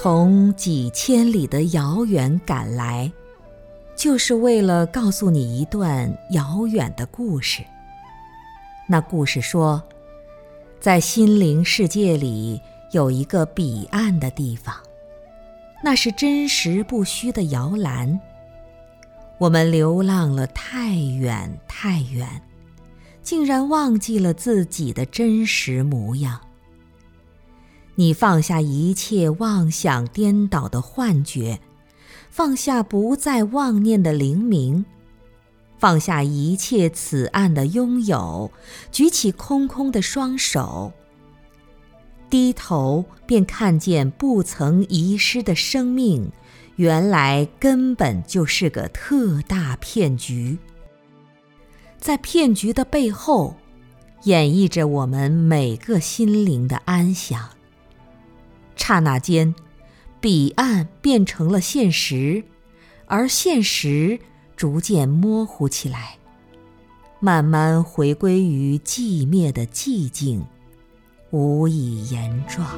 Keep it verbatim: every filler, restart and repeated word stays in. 从几千里的遥远赶来，就是为了告诉你一段遥远的故事。那故事说，在心灵世界里有一个彼岸的地方，那是真实不虚的摇篮。我们流浪了太远太远，竟然忘记了自己的真实模样。你放下一切妄想颠倒的幻觉，放下不再妄念的灵明，放下一切此岸的拥有，举起空空的双手，低头便看见不曾遗失的生命，原来根本就是个特大骗局。在骗局的背后，演绎着我们每个心灵的安详。刹那间，彼岸变成了现实，而现实逐渐模糊起来，慢慢回归于寂灭的寂静，无以言状。